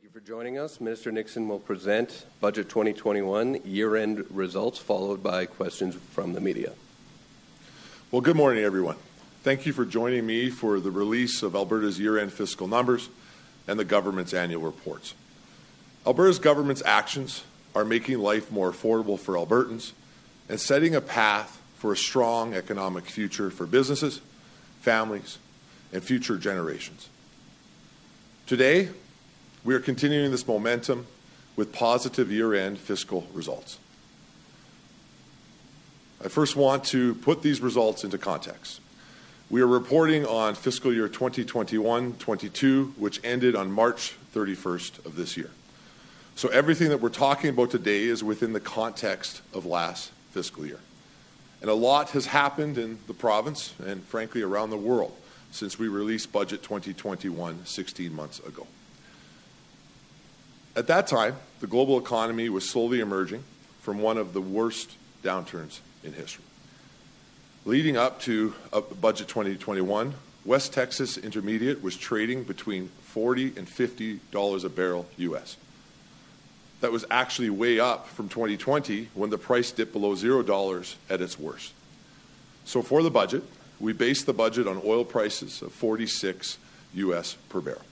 Thank you for joining us. Minister Nixon will present Budget 2021 year-end results, followed by questions from the media. Well, good morning, everyone. Thank you for joining me for the release of Alberta's year-end fiscal numbers and the government's annual reports. Alberta's government's actions are making life more affordable for Albertans and setting a path for a strong economic future for businesses, families, and future generations. Today, we are continuing this momentum with positive year-end fiscal results. I first want to put these results into context. We are reporting on fiscal year 2021-22, which ended on March 31st of this year. So everything that we're talking about today is within the context of last fiscal year. And a lot has happened in the province and, frankly, around the world since we released Budget 2021 16 months ago. At that time, the global economy was slowly emerging from one of the worst downturns in history. Leading up to Budget 2021, West Texas Intermediate was trading between $40 and $50 a barrel U.S. That was actually way up from 2020 when the price dipped below $0 at its worst. So for the budget, we based the budget on oil prices of 46 U.S. per barrel.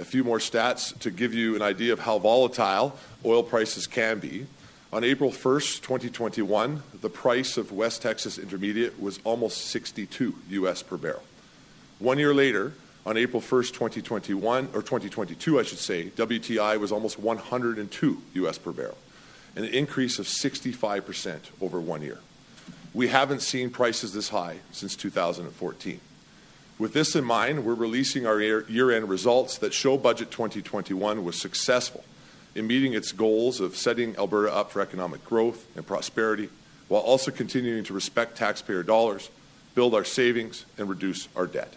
A few more stats to give you an idea of how volatile oil prices can be. On April 1st, 2021, the price of West Texas Intermediate was almost 62 U.S. per barrel. 1 year later, on April 1st, 2022, WTI was almost 102 U.S. per barrel, an increase of 65% over 1 year. We haven't seen prices this high since 2014. With this in mind, we're releasing our year-end results that show Budget 2021 was successful in meeting its goals of setting Alberta up for economic growth and prosperity, while also continuing to respect taxpayer dollars, build our savings, and reduce our debt.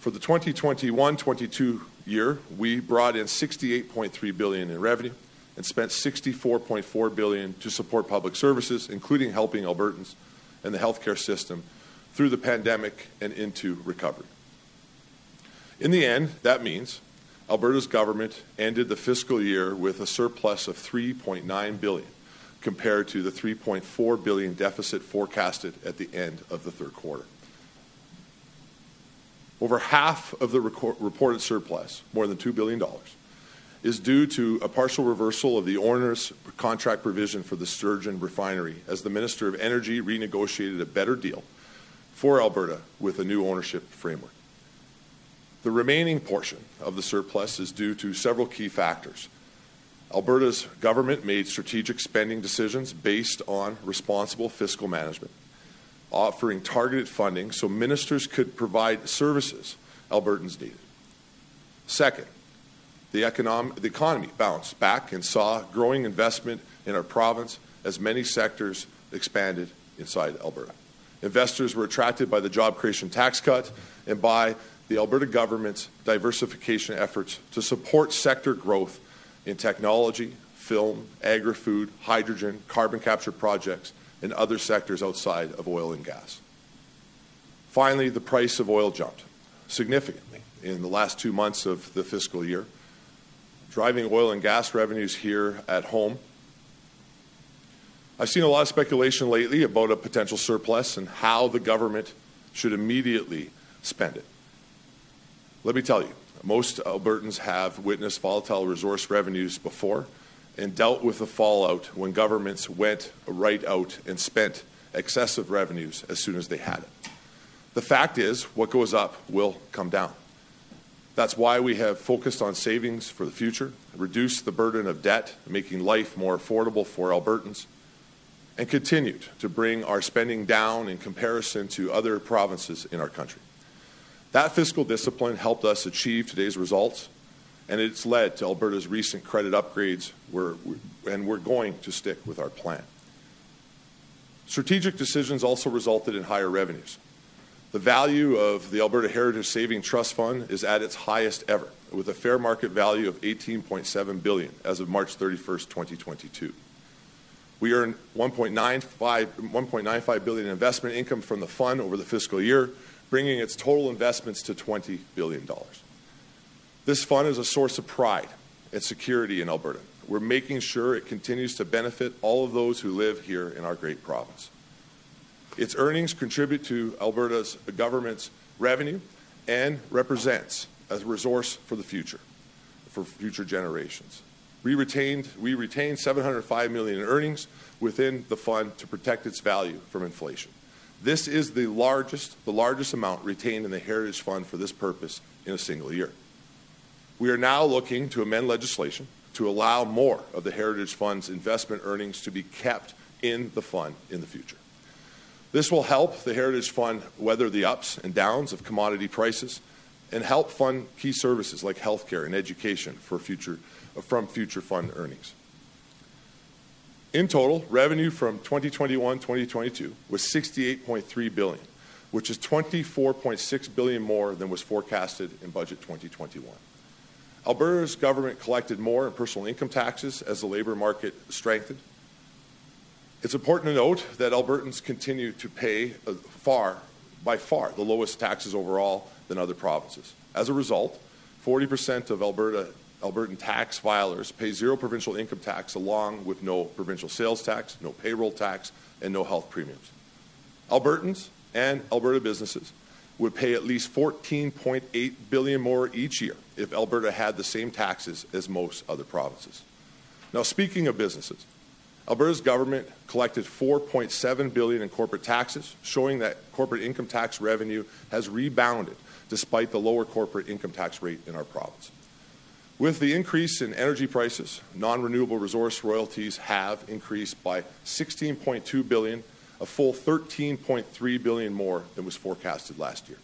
For the 2021-22 year, we brought in $68.3 billion in revenue and spent $64.4 billion to support public services, including helping Albertans and the healthcare system through the pandemic and into recovery. In the end, that means Alberta's government ended the fiscal year with a surplus of $3.9 billion compared to the $3.4 billion deficit forecasted at the end of the third quarter. Over half of the reported surplus, more than $2 billion, is due to a partial reversal of the onerous contract provision for the Sturgeon refinery as the Minister of Energy renegotiated a better deal for Alberta with a new ownership framework. The remaining portion of the surplus is due to several key factors. Alberta's government made strategic spending decisions based on responsible fiscal management, offering targeted funding so ministers could provide services Albertans needed. Second, the economy bounced back and saw growing investment in our province as many sectors expanded inside Alberta. Investors were attracted by the job creation tax cut and by the Alberta government's diversification efforts to support sector growth in technology, film, agri-food, hydrogen, carbon capture projects, and other sectors outside of oil and gas. Finally, the price of oil jumped significantly in the last 2 months of the fiscal year, driving oil and gas revenues here at home. I've seen a lot of speculation lately about a potential surplus and how the government should immediately spend it. Let me tell you, most Albertans have witnessed volatile resource revenues before and dealt with the fallout when governments went right out and spent excessive revenues as soon as they had it. The fact is, what goes up will come down. That's why we have focused on savings for the future, reduced the burden of debt, making life more affordable for Albertans, and continued to bring our spending down in comparison to other provinces in our country. That fiscal discipline helped us achieve today's results, and it's led to Alberta's recent credit upgrades, and we're going to stick with our plan. Strategic decisions also resulted in higher revenues. The value of the Alberta Heritage Savings Trust Fund is at its highest ever, with a fair market value of $18.7 billion as of March 31st, 2022. We earned $1.95 billion in investment income from the fund over the fiscal year, bringing its total investments to $20 billion. This fund is a source of pride and security in Alberta. We're making sure it continues to benefit all of those who live here in our great province. Its earnings contribute to Alberta's government's revenue and represents a resource for the future, for future generations. We retained $705 million in earnings within the fund to protect its value from inflation. This is the largest amount retained in the Heritage Fund for this purpose in a single year. We are now looking to amend legislation to allow more of the Heritage Fund's investment earnings to be kept in the fund in the future. This will help the Heritage Fund weather the ups and downs of commodity prices and help fund key services like healthcare and education from future fund earnings. In total, revenue from 2021-2022 was $68.3 billion, which is $24.6 billion more than was forecasted in Budget 2021. Alberta's government collected more in personal income taxes as the labour market strengthened. It's important to note that Albertans continue to pay by far the lowest taxes overall than other provinces. As a result, 40% of Albertan tax filers pay zero provincial income tax along with no provincial sales tax, no payroll tax, and no health premiums. Albertans and Alberta businesses would pay at least $14.8 billion more each year if Alberta had the same taxes as most other provinces. Now, speaking of businesses, Alberta's government collected $4.7 billion in corporate taxes, showing that corporate income tax revenue has rebounded despite the lower corporate income tax rate in our province. With the increase in energy prices, non-renewable resource royalties have increased by $16.2 billion, a full $13.3 billion more than was forecasted last year.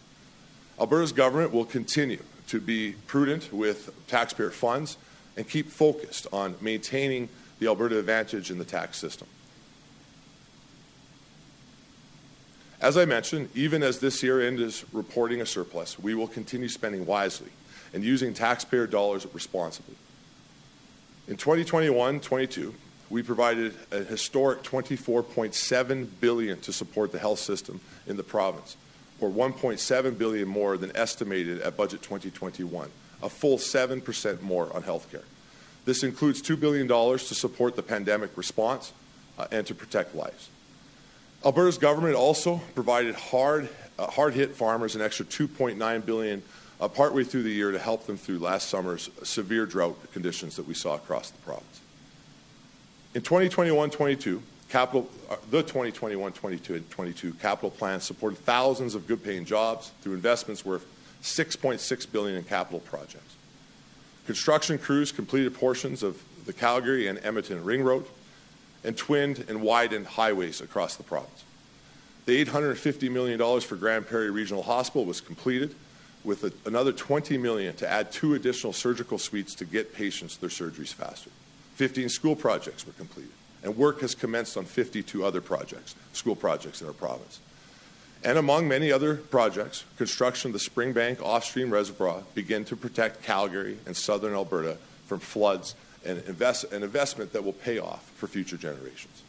Alberta's government will continue to be prudent with taxpayer funds and keep focused on maintaining the Alberta advantage in the tax system. As I mentioned, even as this year-end is reporting a surplus, we will continue spending wisely and using taxpayer dollars responsibly. In 2021-22, we provided a historic $24.7 billion to support the health system in the province, or $1.7 billion more than estimated at Budget 2021, a full 7% more on health care. This includes $2 billion to support the pandemic response and to protect lives. Alberta's government also provided hard-hit farmers an extra $2.9 billion partway through the year to help them through last summer's severe drought conditions that we saw across the province. In 2021-22, the 2021-22 capital plan supported thousands of good-paying jobs through investments worth $6.6 billion in capital projects. Construction crews completed portions of the Calgary and Edmonton Ring Road and twinned and widened highways across the province. The $850 million for Grand Prairie Regional Hospital was completed with another $20 million to add 2 additional surgical suites to get patients their surgeries faster. 15 school projects were completed, and work has commenced on 52 other projects, school projects in our province. And among many other projects, construction of the Springbank Offstream Reservoir began to protect Calgary and southern Alberta from floods, and an investment that will pay off for future generations.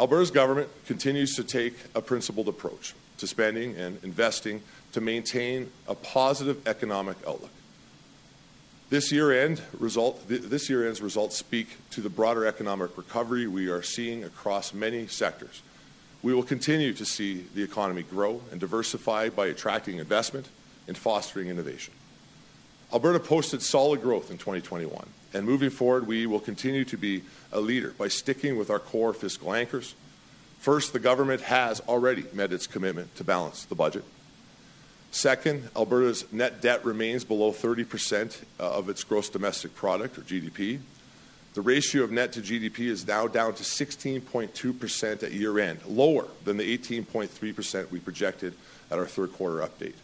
Alberta's government continues to take a principled approach to spending and investing to maintain a positive economic outlook. This year-end's results speak to the broader economic recovery we are seeing across many sectors. We will continue to see the economy grow and diversify by attracting investment and fostering innovation. Alberta posted solid growth in 2021, and moving forward, we will continue to be a leader by sticking with our core fiscal anchors. First, the government has already met its commitment to balance the budget. Second, Alberta's net debt remains below 30% of its gross domestic product, or GDP. The ratio of net to GDP is now down to 16.2% at year-end, lower than the 18.3% we projected at our third quarter update.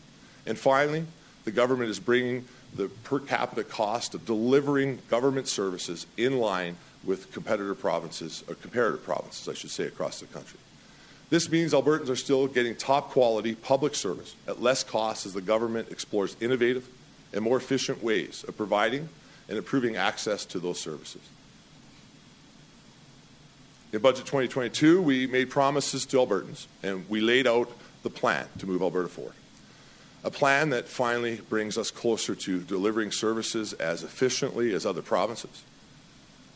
And finally, the government is bringing the per capita cost of delivering government services in line with comparative provinces, across the country. This means Albertans are still getting top-quality public service at less cost as the government explores innovative and more efficient ways of providing and improving access to those services. In Budget 2022, we made promises to Albertans, and we laid out the plan to move Alberta forward. a plan that finally brings us closer to delivering services as efficiently as other provinces.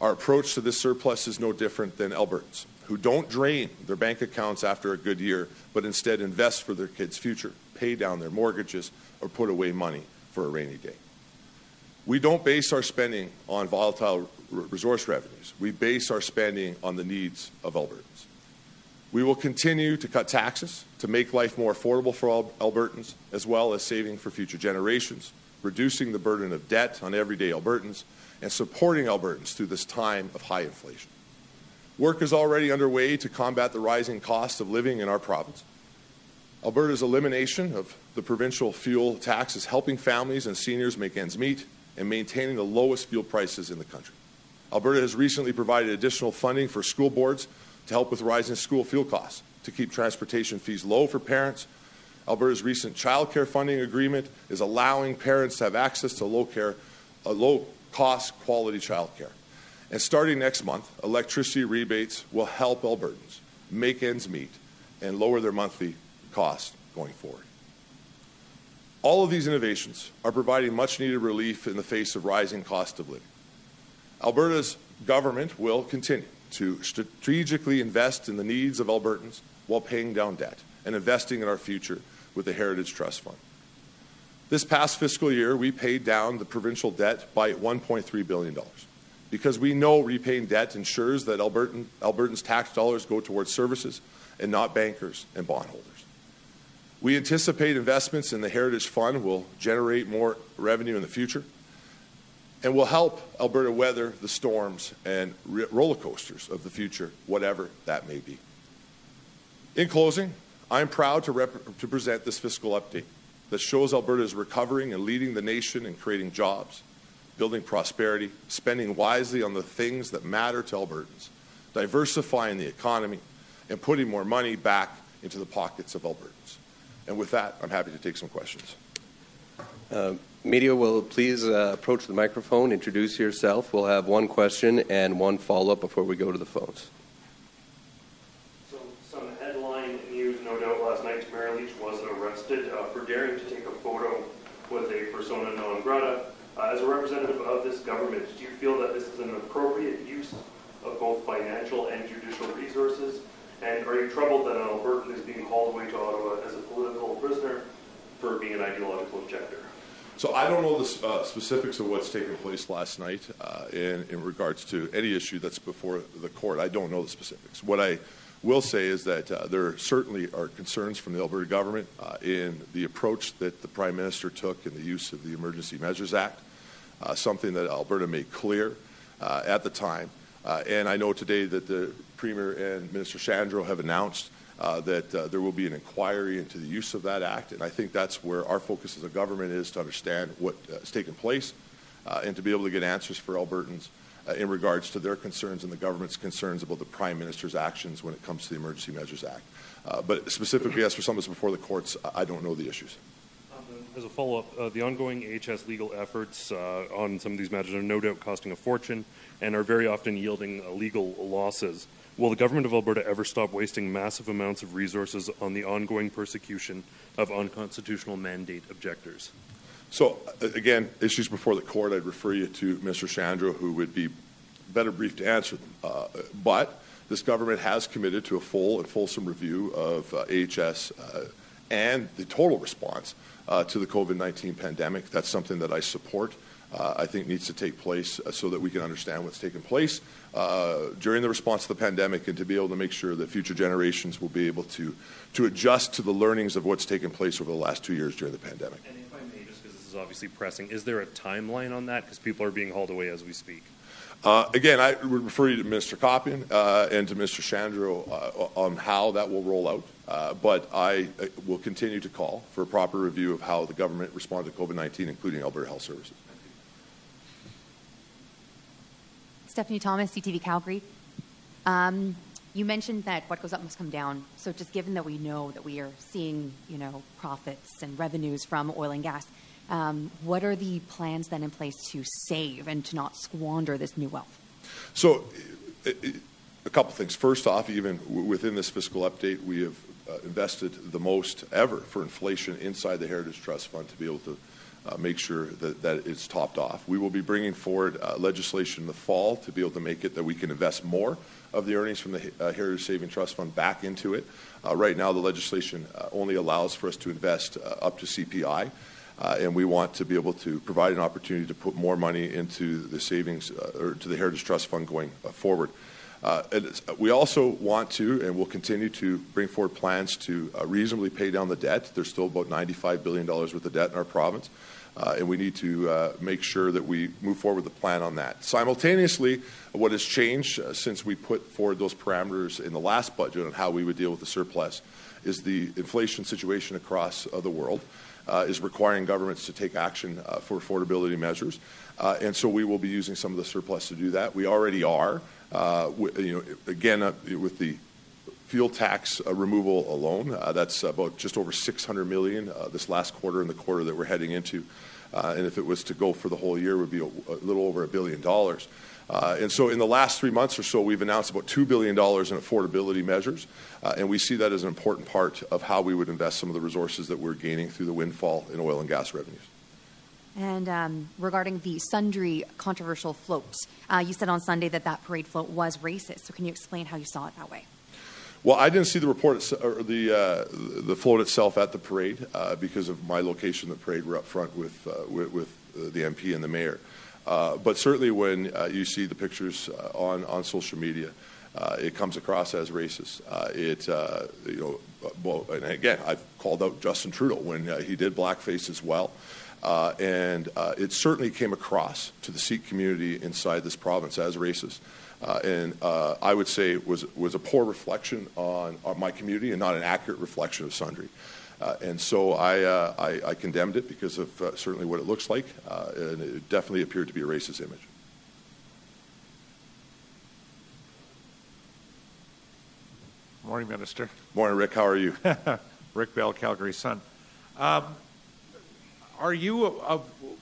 Our approach to this surplus is no different than Albertans, who don't drain their bank accounts after a good year, but instead invest for their kids' future, pay down their mortgages, or put away money for a rainy day. We don't base our spending on volatile resource revenues. We base our spending on the needs of Albertans. We will continue to cut taxes to make life more affordable for all Albertans, as well as saving for future generations, reducing the burden of debt on everyday Albertans, and supporting Albertans through this time of high inflation. Work is already underway to combat the rising cost of living in our province. Alberta's elimination of the provincial fuel tax is helping families and seniors make ends meet and maintaining the lowest fuel prices in the country. Alberta has recently provided additional funding for school boards to help with rising school fuel costs, to keep transportation fees low for parents. Alberta's recent child care funding agreement is allowing parents to have access to low-cost quality child care. And starting next month, electricity rebates will help Albertans make ends meet and lower their monthly costs going forward. All of these innovations are providing much-needed relief in the face of rising cost of living. Alberta's government will continue to strategically invest in the needs of Albertans while paying down debt and investing in our future with the Heritage Trust Fund. This past fiscal year, we paid down the provincial debt by $1.3 billion because we know repaying debt ensures that Albertans' tax dollars go towards services and not bankers and bondholders. We anticipate investments in the Heritage Fund will generate more revenue in the future and will help Alberta weather the storms and roller coasters of the future, whatever that may be. In closing, I'm proud to present this fiscal update that shows Alberta is recovering and leading the nation in creating jobs, building prosperity, spending wisely on the things that matter to Albertans, diversifying the economy, and putting more money back into the pockets of Albertans. And with that, I'm happy to take some questions. Media will please approach the microphone, introduce yourself. We'll have one question and one follow-up before we go to the phones. So some headline news, no doubt, last night, Tamara Leach was arrested for daring to take a photo with a persona non grata. As a representative of this government, do you feel that this is an appropriate use of both financial and judicial resources? And are you troubled that an Albertan is being hauled away to Ottawa as a political prisoner for being an ideological objector? So I don't know the specifics of what's taken place last night in regards to any issue that's before the court. I don't know the specifics. What I will say is that there certainly are concerns from the Alberta government in the approach that the Prime Minister took in the use of the Emergency Measures Act, something that Alberta made clear at the time. And I know today that the Premier and Minister Sandro have announced that there will be an inquiry into the use of that act, and I think that's where our focus as a government is to understand what has taken place and to be able to get answers for Albertans in regards to their concerns and the government's concerns about the Prime Minister's actions when it comes to the Emergency Measures Act. But specifically, as for some of this before the courts, I don't know the issues. As a follow-up, the ongoing AHS legal efforts on some of these matters are no doubt costing a fortune and are very often yielding legal losses. Will the government of Alberta ever stop wasting massive amounts of resources on the ongoing persecution of unconstitutional mandate objectors? So, again, issues before the court, I'd refer you to Mr. Sandro, who would be better briefed to answer them. But this government has committed to a full and fulsome review of AHS and the total response to the COVID-19 pandemic. That's something that I support, I think needs to take place so that we can understand what's taken place during the response to the pandemic and to be able to make sure that future generations will be able to adjust to the learnings of what's taken place over the last 2 years during the pandemic. And if I may, just because this is obviously pressing, is there a timeline on that? Because people are being hauled away as we speak. Again, I would refer you to Minister Copian and to Mr. Sandro on how that will roll out. But I will continue to call for a proper review of how the government responded to COVID-19, including Alberta Health Services. Stephanie Thomas, CTV Calgary. You mentioned that what goes up must come down. So just given that we know that we are seeing, you know, profits and revenues from oil and gas, what are the plans then in place to save and to not squander this new wealth? So a couple things. First off, even within this fiscal update, we have invested the most ever for inflation inside the Heritage Trust Fund to be able to make sure that it's topped off. We will be bringing forward legislation in the fall to be able to make it that we can invest more of the earnings from the Heritage Savings Trust Fund back into it. Right now, the legislation only allows for us to invest up to CPI, and we want to be able to provide an opportunity to put more money into the savings or to the Heritage Trust Fund going forward. We also want to, and will continue to, bring forward plans to reasonably pay down the debt. There's still about $95 billion worth of debt in our province, and we need to make sure that we move forward with the plan on that. Simultaneously, what has changed since we put forward those parameters in the last budget on how we would deal with the surplus is the inflation situation across the world is requiring governments to take action for affordability measures, and so we will be using some of the surplus to do that. We already are. With the fuel tax removal alone, that's about just over $600 million this last quarter and the quarter that we're heading into. And if it was to go for the whole year, it would be a little over $1 billion. And so in the last 3 months or so, we've announced about $2 billion in affordability measures, and we see that as an important part of how we would invest some of the resources that we're gaining through the windfall in oil and gas revenues. And regarding the Sundre controversial floats, you said on Sunday that parade float was racist. So can you explain how you saw it that way? Well, I didn't see the report or the float itself at the parade because of my location. The parade were up front with the MP and the mayor. But certainly, when you see the pictures on social media, it comes across as racist. And again, I've called out Justin Trudeau when he did blackface as well. And it certainly came across to the Sikh community inside this province as racist. And I would say it was a poor reflection on my community and not an accurate reflection of Sundre. And so I condemned it because of certainly what it looks like, and it definitely appeared to be a racist image. Morning, Minister. Morning, Rick. How are you? Rick Bell, Calgary Sun.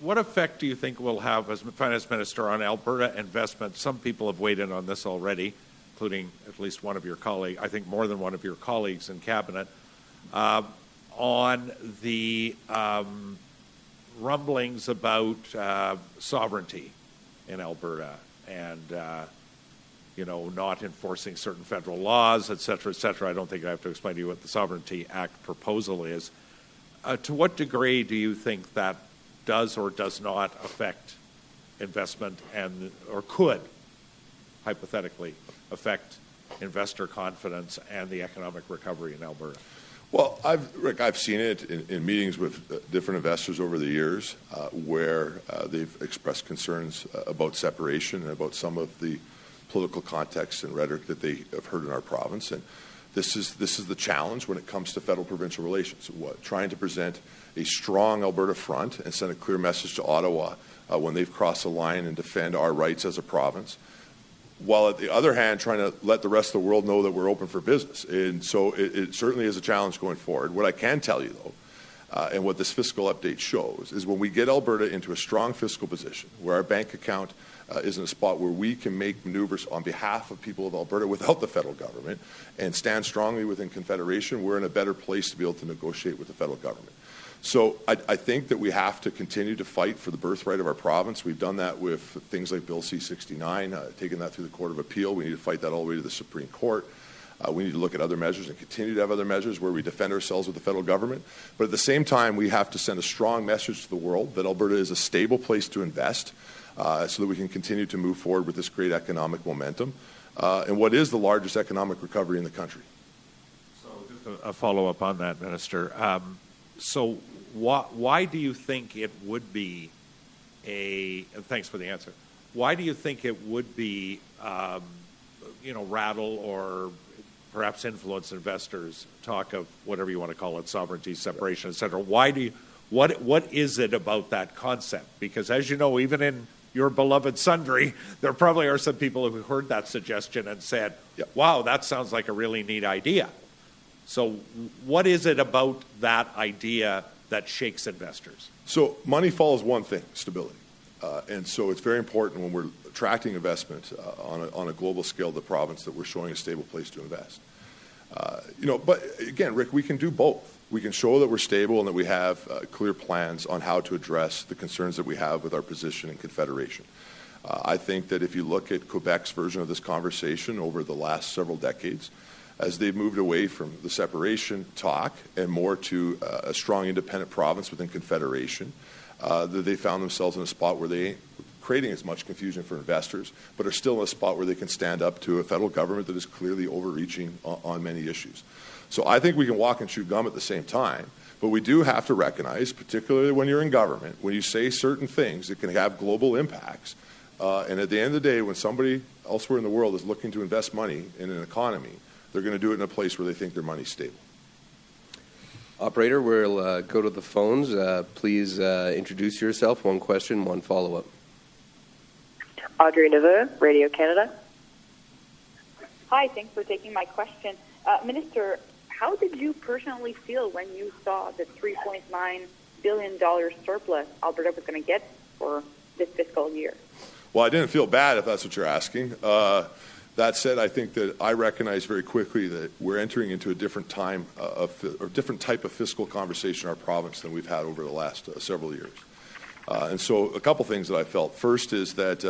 What effect do you think will have as Finance Minister on Alberta investment? Some people have weighed in on this already, including at least one of your colleagues, I think more than one of your colleagues in Cabinet, on the rumblings about sovereignty in Alberta and, not enforcing certain federal laws, et cetera, et cetera. I don't think I have to explain to you what the Sovereignty Act proposal is. To what degree do you think that does or does not affect investment and or could hypothetically affect investor confidence and the economic recovery in Alberta? Well, Rick, I've seen it in meetings with different investors over the years where they've expressed concerns about separation and about some of the political context and rhetoric that they have heard in our province. And this is the challenge when it comes to federal-provincial relations. Trying to present a strong Alberta front and send a clear message to Ottawa when they've crossed the line and defend our rights as a province, while at the other hand trying to let the rest of the world know that we're open for business. And so it certainly is a challenge going forward. What I can tell you, though, and what this fiscal update shows, is when we get Alberta into a strong fiscal position where our bank account is in a spot where we can make maneuvers on behalf of people of Alberta without the federal government and stand strongly within Confederation, we're in a better place to be able to negotiate with the federal government. So I think that we have to continue to fight for the birthright of our province. We've done that with things like Bill C-69, taking that through the Court of Appeal. We need to fight that all the way to the Supreme Court. We need to look at other measures and continue to have other measures where we defend ourselves with the federal government. But at the same time, we have to send a strong message to the world that Alberta is a stable place to invest, so that we can continue to move forward with this great economic momentum and what is the largest economic recovery in the country. So just a follow-up on that, Minister. Why do you think it would be and thanks for the answer, why do you think it would be, rattle or perhaps influence investors, talk of whatever you want to call it, sovereignty, separation, et cetera? What is it about that concept? Because as you know, even in your beloved Sundre, there probably are some people who heard that suggestion and said, wow, that sounds like a really neat idea. So what is it about that idea that shakes investors? So money follows one thing, stability. And so it's very important when we're attracting investment on a global scale to the province that we're showing a stable place to invest. But again, Rick, we can do both. We can show that we're stable and that we have clear plans on how to address the concerns that we have with our position in Confederation. I think that if you look at Quebec's version of this conversation over the last several decades, as they've moved away from the separation talk and more to a strong independent province within Confederation, that they found themselves in a spot where they ain't creating as much confusion for investors, but are still in a spot where they can stand up to a federal government that is clearly overreaching on many issues. So I think we can walk and chew gum at the same time, but we do have to recognize, particularly when you're in government, when you say certain things that can have global impacts, and at the end of the day, when somebody elsewhere in the world is looking to invest money in an economy, they're going to do it in a place where they think their money's stable. Operator, we'll go to the phones. Please introduce yourself. One question, one follow-up. Audrey Neveu, Radio Canada. Hi, thanks for taking my question. Minister, how did you personally feel when you saw the $3.9 billion surplus Alberta was going to get for this fiscal year? Well, I didn't feel bad, if that's what you're asking. That said, I think that I recognize very quickly that we're entering into a different time or different type of fiscal conversation in our province than we've had over the last several years. And so a couple things that I felt. First is that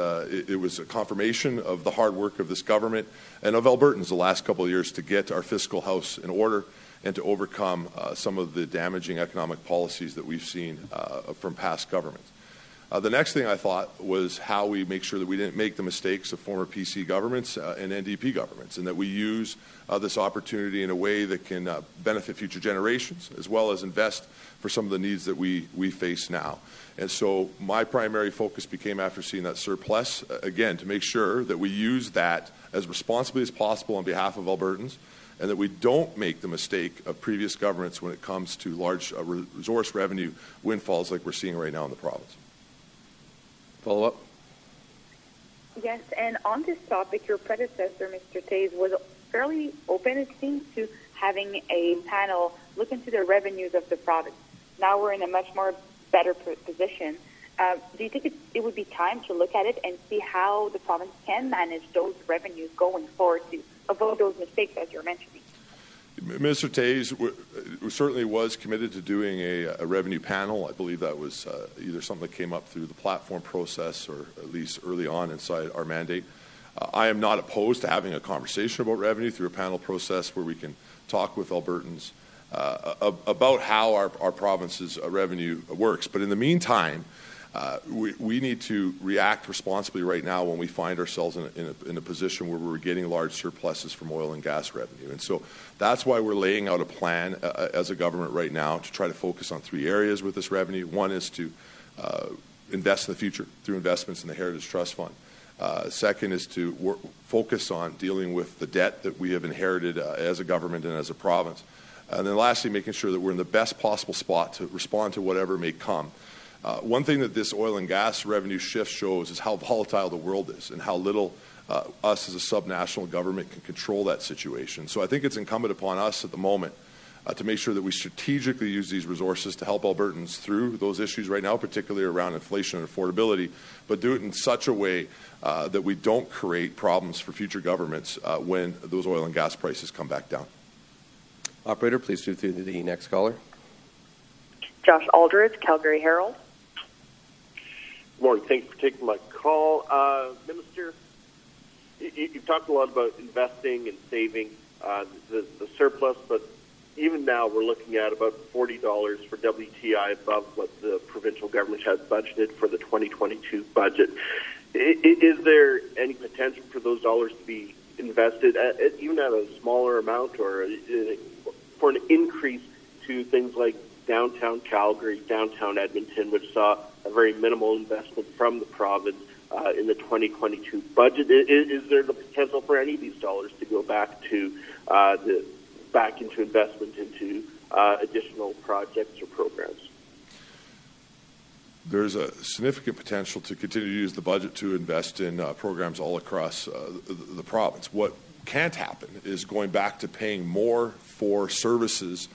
it was a confirmation of the hard work of this government and of Albertans the last couple of years to get our fiscal house in order and to overcome some of the damaging economic policies that we've seen from past governments. The next thing I thought was how we make sure that we didn't make the mistakes of former PC governments and NDP governments, and that we use this opportunity in a way that can benefit future generations as well as invest for some of the needs that we face now. And so my primary focus became, after seeing that surplus, again, to make sure that we use that as responsibly as possible on behalf of Albertans, and that we don't make the mistake of previous governments when it comes to large resource revenue windfalls like we're seeing right now in the province. Follow up? Yes, and on this topic, your predecessor, Mr. Taze, was fairly open, it seems, to having a panel look into the revenues of the province. Now we're in a much more better position. Do you think it would be time to look at it and see how the province can manage those revenues going forward to avoid those mistakes as you're mentioning? Minister Taze certainly was committed to doing a revenue panel. I believe that was either something that came up through the platform process or at least early on inside our mandate. I am not opposed to having a conversation about revenue through a panel process where we can talk with Albertans about how our province's revenue works. But in the meantime, we need to react responsibly right now when we find ourselves in a position where we're getting large surpluses from oil and gas revenue. And so that's why we're laying out a plan as a government right now to try to focus on three areas with this revenue. One is to invest in the future through investments in the Heritage Trust Fund. Second is to focus on dealing with the debt that we have inherited as a government and as a province. And then lastly, making sure that we're in the best possible spot to respond to whatever may come. One thing that this oil and gas revenue shift shows is how volatile the world is and how little us as a subnational government can control that situation. So I think it's incumbent upon us at the moment to make sure that we strategically use these resources to help Albertans through those issues right now, particularly around inflation and affordability, but do it in such a way that we don't create problems for future governments when those oil and gas prices come back down. Operator, please move through to the next caller. Josh Aldridge, Calgary Herald. Good morning. Thanks for taking my call. Minister, you've talked a lot about investing and saving the surplus, but even now we're looking at about $40 for WTI above what the provincial government has budgeted for the 2022 budget. Is there any potential for those dollars to be invested, even at a smaller amount, or for an increase to things like downtown Calgary, downtown Edmonton, which saw a very minimal investment from the province in the 2022 budget? Is there the potential for any of these dollars to go back to back into investment into additional projects or programs? There's a significant potential to continue to use the budget to invest in programs all across the province. What can't happen is going back to paying more for services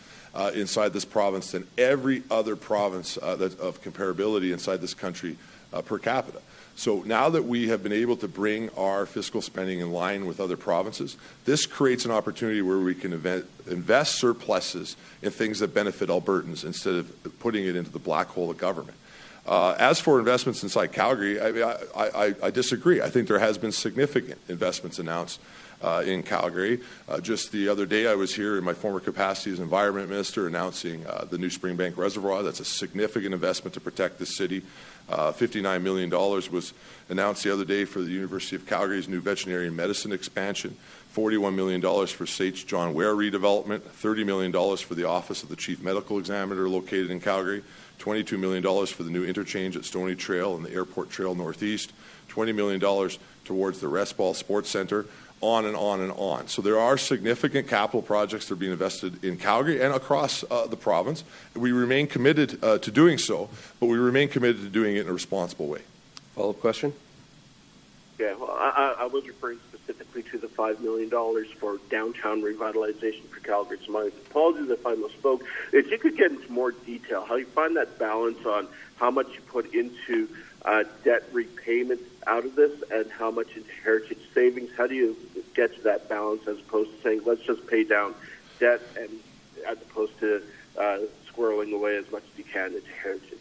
inside this province than every other province of comparability inside this country per capita. So now that we have been able to bring our fiscal spending in line with other provinces, this creates an opportunity where we can invest surpluses in things that benefit Albertans instead of putting it into the black hole of government. As for investments inside Calgary, I disagree. I think there has been significant investments announced in Calgary. Just the other day I was here in my former capacity as Environment Minister announcing the new Springbank Reservoir. That's a significant investment to protect the city. $59 million was announced the other day for the University of Calgary's new veterinary medicine expansion, $41 million for Sage John Ware redevelopment, $30 million for the Office of the Chief Medical Examiner located in Calgary, $22 million for the new interchange at Stony Trail and the Airport Trail Northeast, $20 million towards the Rest Ball Sports Center, on and on and on. So there are significant capital projects that are being invested in Calgary and across the province. We remain committed to doing so, but we remain committed to doing it in a responsible way. Follow-up question? Yeah, well, I was referring specifically to the $5 million for downtown revitalization for Calgary. So my apologies if I misspoke. If you could get into more detail, how you find that balance on how much you put into debt repayments out of this and how much into heritage savings, how do you get to that balance as opposed to saying let's just pay down debt and as opposed to squirreling away as much as you can into heritage?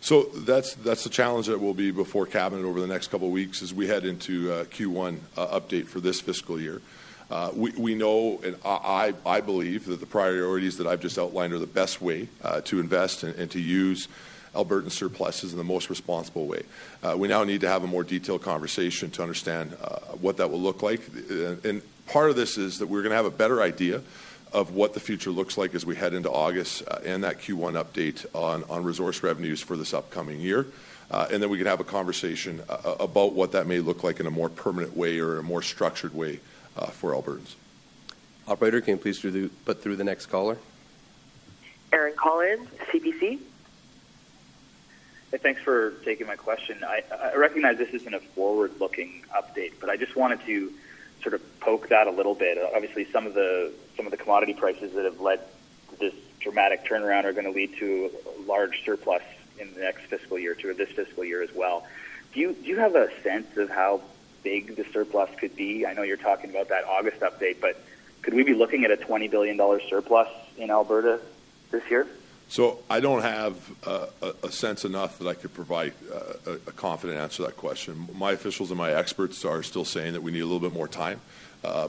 So that's the challenge that will be before Cabinet over the next couple of weeks as we head into Q1 update for this fiscal year. We know, and I believe, that the priorities that I've just outlined are the best way to invest and to use Albertan surpluses in the most responsible way. We now need to have a more detailed conversation to understand what that will look like. And part of this is that we're going to have a better idea of what the future looks like as we head into August and that Q1 update on resource revenues for this upcoming year. And then we can have a conversation about what that may look like in a more permanent way or a more structured way for Albertans. Operator, can you please put through the next caller? Erin Collins, CBC. Thanks for taking my question. I recognize this isn't a forward-looking update, but I just wanted to sort of poke that a little bit. Obviously, some of the commodity prices that have led to this dramatic turnaround are going to lead to a large surplus in the next fiscal year, to this fiscal year as well. Do you have a sense of how big the surplus could be? I know you're talking about that August update, but could we be looking at a $20 billion surplus in Alberta this year? So I don't have a sense enough that I could provide a confident answer to that question. My officials and my experts are still saying that we need a little bit more time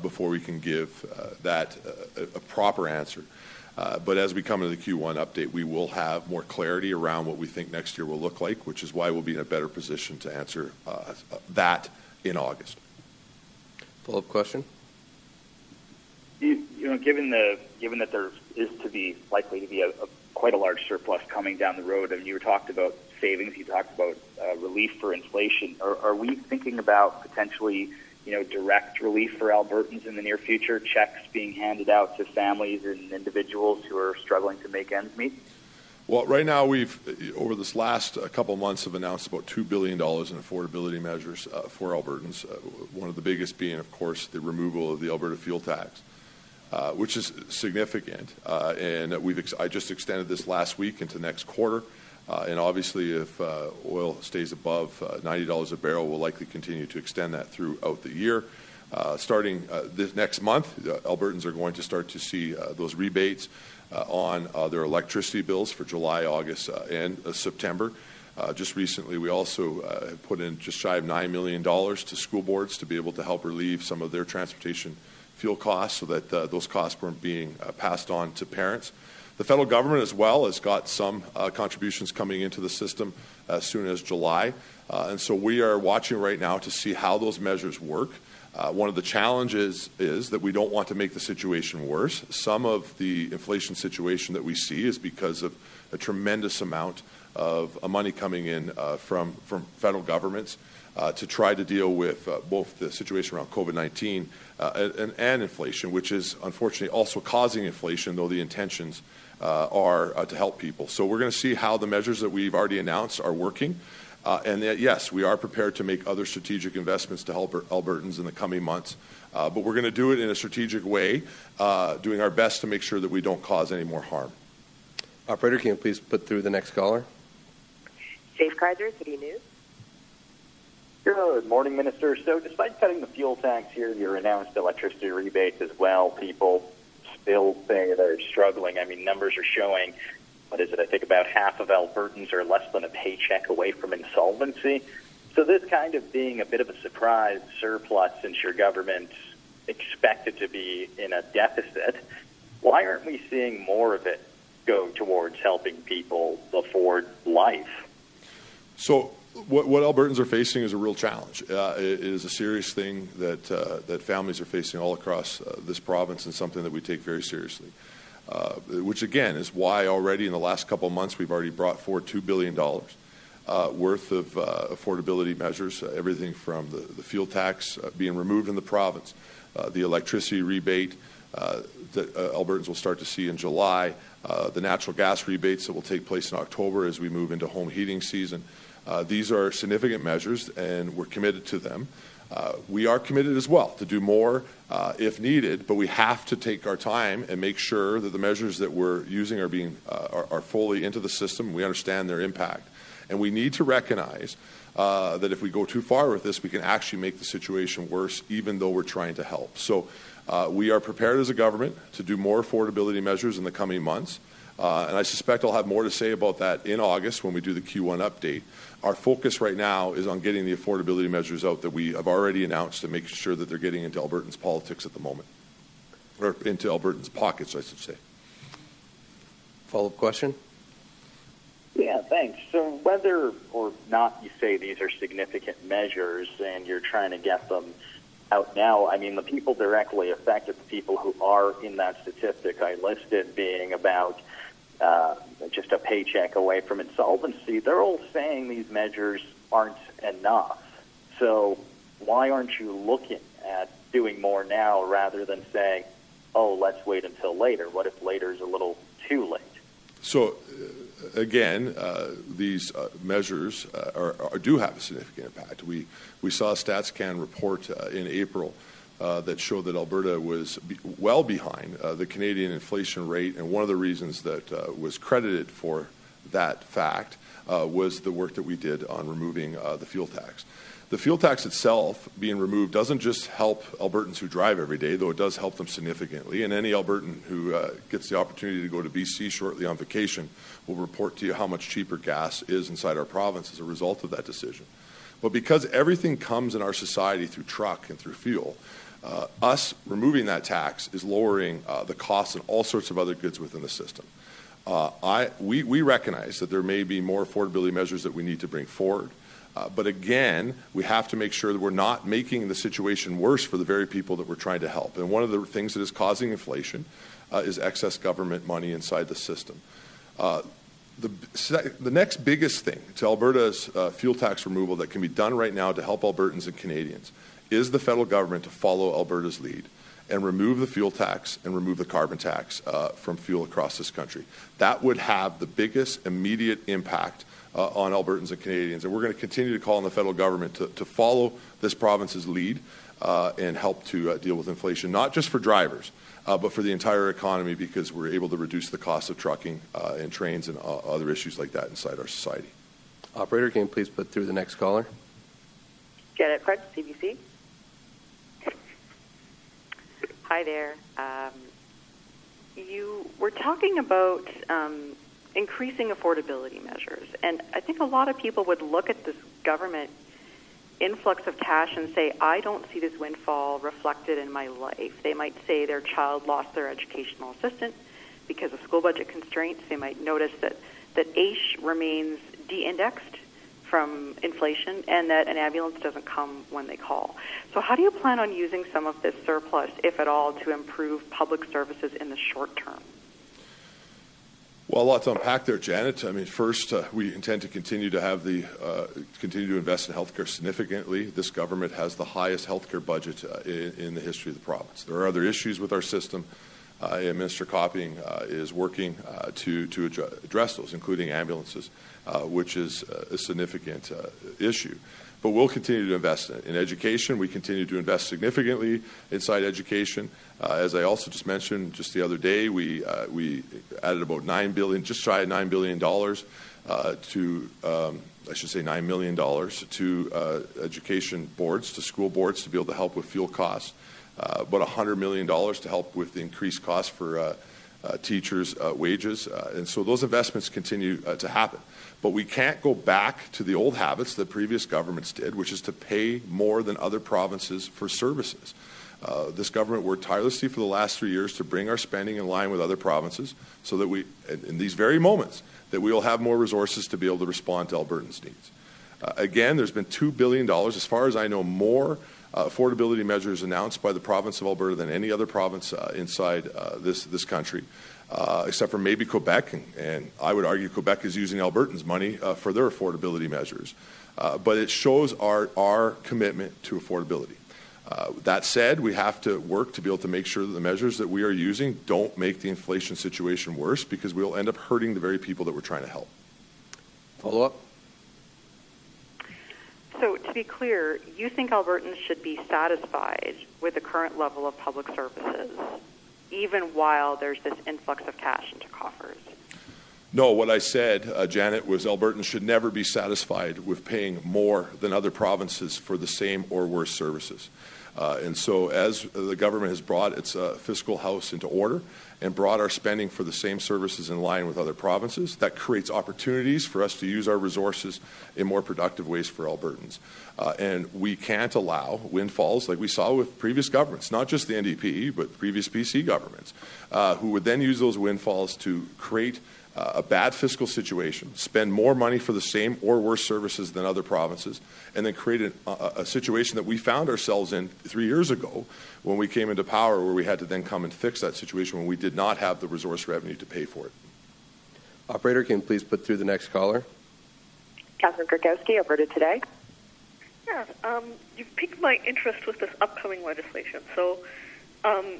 before we can give that a proper answer. But as we come into the Q1 update, we will have more clarity around what we think next year will look like, which is why we'll be in a better position to answer that in August. Follow-up question? You know, given that there is likely to be a quite a large surplus coming down the road. I mean, you talked about savings, you talked about relief for inflation. Are we thinking about potentially, you know, direct relief for Albertans in the near future, checks being handed out to families and individuals who are struggling to make ends meet? Well, right now we've, over this last couple of months, have announced about $2 billion in affordability measures for Albertans, one of the biggest being, of course, the removal of the Alberta fuel tax. Which is significant, and I just extended this last week into next quarter, and obviously if oil stays above $90 a barrel, we'll likely continue to extend that throughout the year. Starting this next month, Albertans are going to start to see those rebates on their electricity bills for July, August, and September. Just recently, we also put in just shy of $9 million to school boards to be able to help relieve some of their transportation fuel costs so that those costs weren't being passed on to parents. The federal government as well has got some contributions coming into the system as soon as July. And so we are watching right now to see how those measures work. One of the challenges is that we don't want to make the situation worse. Some of the inflation situation that we see is because of a tremendous amount of money coming in from federal governments to try to deal with both the situation around COVID-19 and inflation, which is unfortunately also causing inflation, though the intentions are to help people. So we're going to see how the measures that we've already announced are working. And that, yes, we are prepared to make other strategic investments to help Albertans in the coming months. But we're going to do it in a strategic way, doing our best to make sure that we don't cause any more harm. Operator, can you please put through the next caller? Dave Kaiser, City News. Good morning, Minister. So despite cutting the fuel tax here, your announced electricity rebates as well, people still say they're struggling. I mean, numbers are showing, what is it, I think about half of Albertans are less than a paycheck away from insolvency. So this kind of being a bit of a surprise surplus since your government expected to be in a deficit, why aren't we seeing more of it go towards helping people afford life? So what Albertans are facing is a real challenge. It is a serious thing that that families are facing all across this province, and something that we take very seriously. Which again is why already in the last couple of months we've already brought forward $2 billion worth of affordability measures, everything from the fuel tax being removed in the province, the electricity rebate that Albertans will start to see in July, the natural gas rebates that will take place in October as we move into home heating season. These are significant measures, and we're committed to them. We are committed as well to do more if needed, but we have to take our time and make sure that the measures that we're using are being are fully into the system. We understand their impact, and we need to recognize that if we go too far with this, we can actually make the situation worse, even though we're trying to help. So we are prepared as a government to do more affordability measures in the coming months. And I suspect I'll have more to say about that in August when we do the Q1 update. Our focus right now is on getting the affordability measures out that we have already announced and making sure that they're getting into Albertans' politics at the moment, or into Albertans' pockets, I should say. Follow-up question? Yeah, thanks. So whether or not you say these are significant measures and you're trying to get them out now, I mean, the people directly affected, the people who are in that statistic I listed being about just a paycheck away from insolvency, they're all saying these measures aren't enough. So why aren't you looking at doing more now rather than saying, oh, let's wait until later? What if later is a little too late? So, again, these measures do have a significant impact. We saw a StatsCan report in April that showed that Alberta was well behind the Canadian inflation rate, and one of the reasons that was credited for that fact was the work that we did on removing the fuel tax. The fuel tax itself being removed doesn't just help Albertans who drive every day, though it does help them significantly. And any Albertan who gets the opportunity to go to BC shortly on vacation will report to you how much cheaper gas is inside our province as a result of that decision. But because everything comes in our society through truck and through fuel, us removing that tax is lowering the costs and all sorts of other goods within the system. We recognize that there may be more affordability measures that we need to bring forward. But again, we have to make sure that we're not making the situation worse for the very people that we're trying to help. And one of the things that is causing inflation is excess government money inside the system. The next biggest thing to Alberta's fuel tax removal that can be done right now to help Albertans and Canadians is the federal government to follow Alberta's lead and remove the fuel tax and remove the carbon tax from fuel across this country. That would have the biggest immediate impact on Albertans and Canadians. And we're going to continue to call on the federal government to follow this province's lead and help to deal with inflation, not just for drivers, but for the entire economy, because we're able to reduce the cost of trucking and trains and other issues like that inside our society. Operator, can you please put through the next caller? Janet French, CBC. Hi there. You were talking about increasing affordability measures. And I think a lot of people would look at this government influx of cash and say, I don't see this windfall reflected in my life. They might say their child lost their educational assistance because of school budget constraints. They might notice that AISH remains de-indexed from inflation and that an ambulance doesn't come when they call. So how do you plan on using some of this surplus, if at all, to improve public services in the short term? Well, a lot to unpack there, Janet. I mean, first, we intend to continue to have continue to invest in healthcare significantly. This government has the highest healthcare budget in the history of the province. There are other issues with our system and Minister Copping is working to address those, including ambulances, which is a significant issue. But we'll continue to invest in education. We continue to invest significantly inside education. As I also just mentioned, just the other day, we added about $9 billion, just shy of $9 billion, I should say $9 million to education boards, to school boards, to be able to help with fuel costs. About $100 million to help with the increased costs for teachers' wages, and so those investments continue to happen. But we can't go back to the old habits that previous governments did, which is to pay more than other provinces for services. This government worked tirelessly for the last 3 years to bring our spending in line with other provinces, so that we, in these very moments, that we will have more resources to be able to respond to Albertans' needs. Again, there's been $2 billion, as far as I know, more affordability measures announced by the province of Alberta than any other province inside this country, except for maybe Quebec, and I would argue Quebec is using Albertans' money for their affordability measures. But it shows our commitment to affordability. That said, we have to work to be able to make sure that the measures that we are using don't make the inflation situation worse, because we'll end up hurting the very people that we're trying to help. Follow up? So to be clear, you think Albertans should be satisfied with the current level of public services, even while there's this influx of cash into coffers? No, what I said, Janet, was Albertans should never be satisfied with paying more than other provinces for the same or worse services. And so as the government has brought its fiscal house into order and brought our spending for the same services in line with other provinces, that creates opportunities for us to use our resources in more productive ways for Albertans. And we can't allow windfalls like we saw with previous governments, not just the NDP, but previous PC governments, who would then use those windfalls to create a bad fiscal situation, spend more money for the same or worse services than other provinces, and then create a situation that we found ourselves in 3 years ago when we came into power, where we had to then come and fix that situation when we did not have the resource revenue to pay for it. Operator, can you please put through the next caller? Catherine Kirkowski, Alberta Today. Yeah, you've piqued my interest with this upcoming legislation. So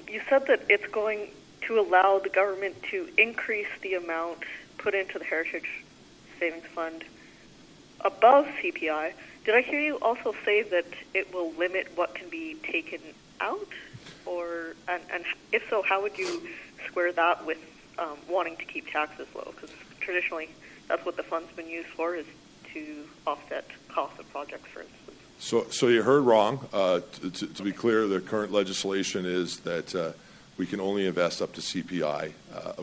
you said that it's going to allow the government to increase the amount put into the Heritage Savings Fund above CPI. Did I hear you also say that it will limit what can be taken out? Or and if so, how would you square that with wanting to keep taxes low? Because traditionally, that's what the fund's been used for, is to offset cost of projects, for instance. So you heard wrong. To be clear, the current legislation is that we can only invest up to CPI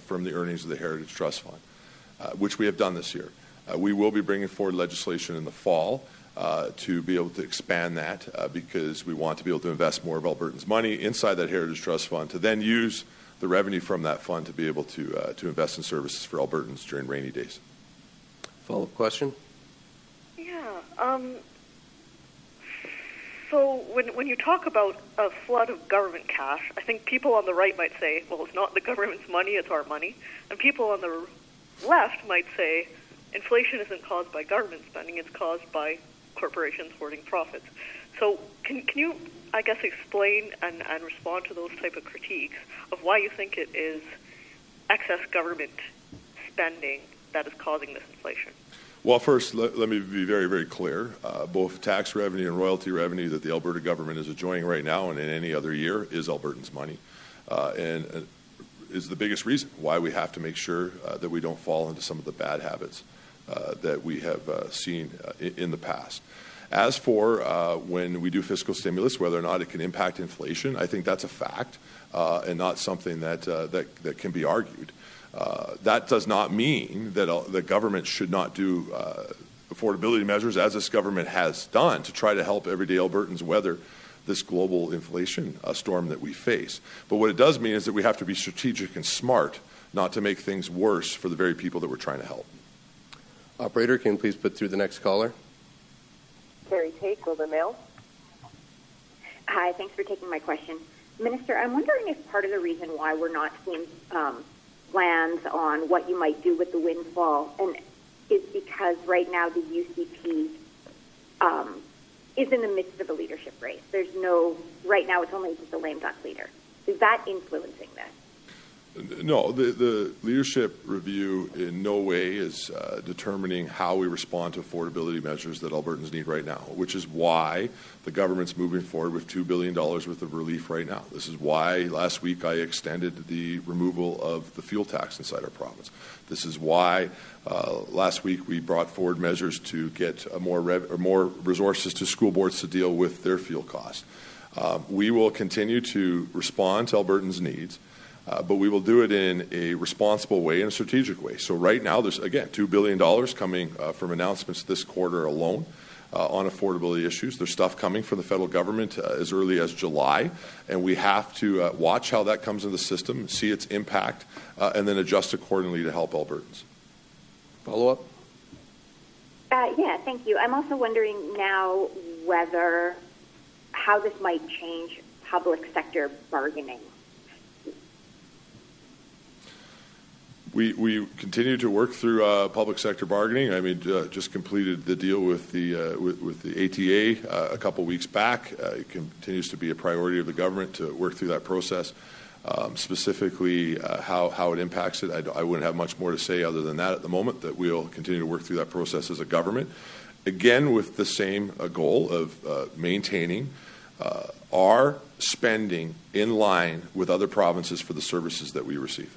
from the earnings of the Heritage Trust Fund, which we have done this year. We will be bringing forward legislation in the fall to be able to expand that because we want to be able to invest more of Albertans' money inside that Heritage Trust Fund to then use the revenue from that fund to be able to invest in services for Albertans during rainy days. Follow-up question? Yeah. So when you talk about a flood of government cash, I think people on the right might say, well, it's not the government's money, it's our money. And people on the left might say, inflation isn't caused by government spending, it's caused by corporations hoarding profits. So can you, I guess, explain and respond to those type of critiques of why you think it is excess government spending that is causing this inflation? Well, first, let me be very, very clear. Both tax revenue and royalty revenue that the Alberta government is enjoying right now and in any other year is Albertans' money and is the biggest reason why we have to make sure that we don't fall into some of the bad habits that we have seen in the past. As for when we do fiscal stimulus, whether or not it can impact inflation, I think that's a fact and not something that can be argued. That does not mean that the government should not do affordability measures, as this government has done, to try to help everyday Albertans weather this global inflation storm that we face. But what it does mean is that we have to be strategic and smart not to make things worse for the very people that we're trying to help. Operator, can you please put through the next caller? Terry Tate, Global Mail. Hi, thanks for taking my question. Minister, I'm wondering if part of the reason why we're not seeing plans on what you might do with the windfall, and is because right now the UCP is in the midst of a leadership race. There's no, right now it's only just a lame duck leader. Is that influencing this? No, the leadership review in no way is determining how we respond to affordability measures that Albertans need right now, which is why the government's moving forward with $2 billion worth of relief right now. This is why last week I extended the removal of the fuel tax inside our province. This is why last week we brought forward measures to get more resources to school boards to deal with their fuel costs. We will continue to respond to Albertans' needs. But we will do it in a responsible way and a strategic way. So right now, there's, again, $2 billion coming from announcements this quarter alone on affordability issues. There's stuff coming from the federal government as early as July, and we have to watch how that comes into the system, see its impact, and then adjust accordingly to help Albertans. Follow-up? Yeah, thank you. I'm also wondering now whether how this might change public sector bargaining. We continue to work through public sector bargaining. I mean, just completed the deal with the ATA a couple weeks back. It continues to be a priority of the government to work through that process. Specifically, how it impacts it, I wouldn't have much more to say other than that at the moment. That we'll continue to work through that process as a government, again with the same goal of maintaining our spending in line with other provinces for the services that we receive.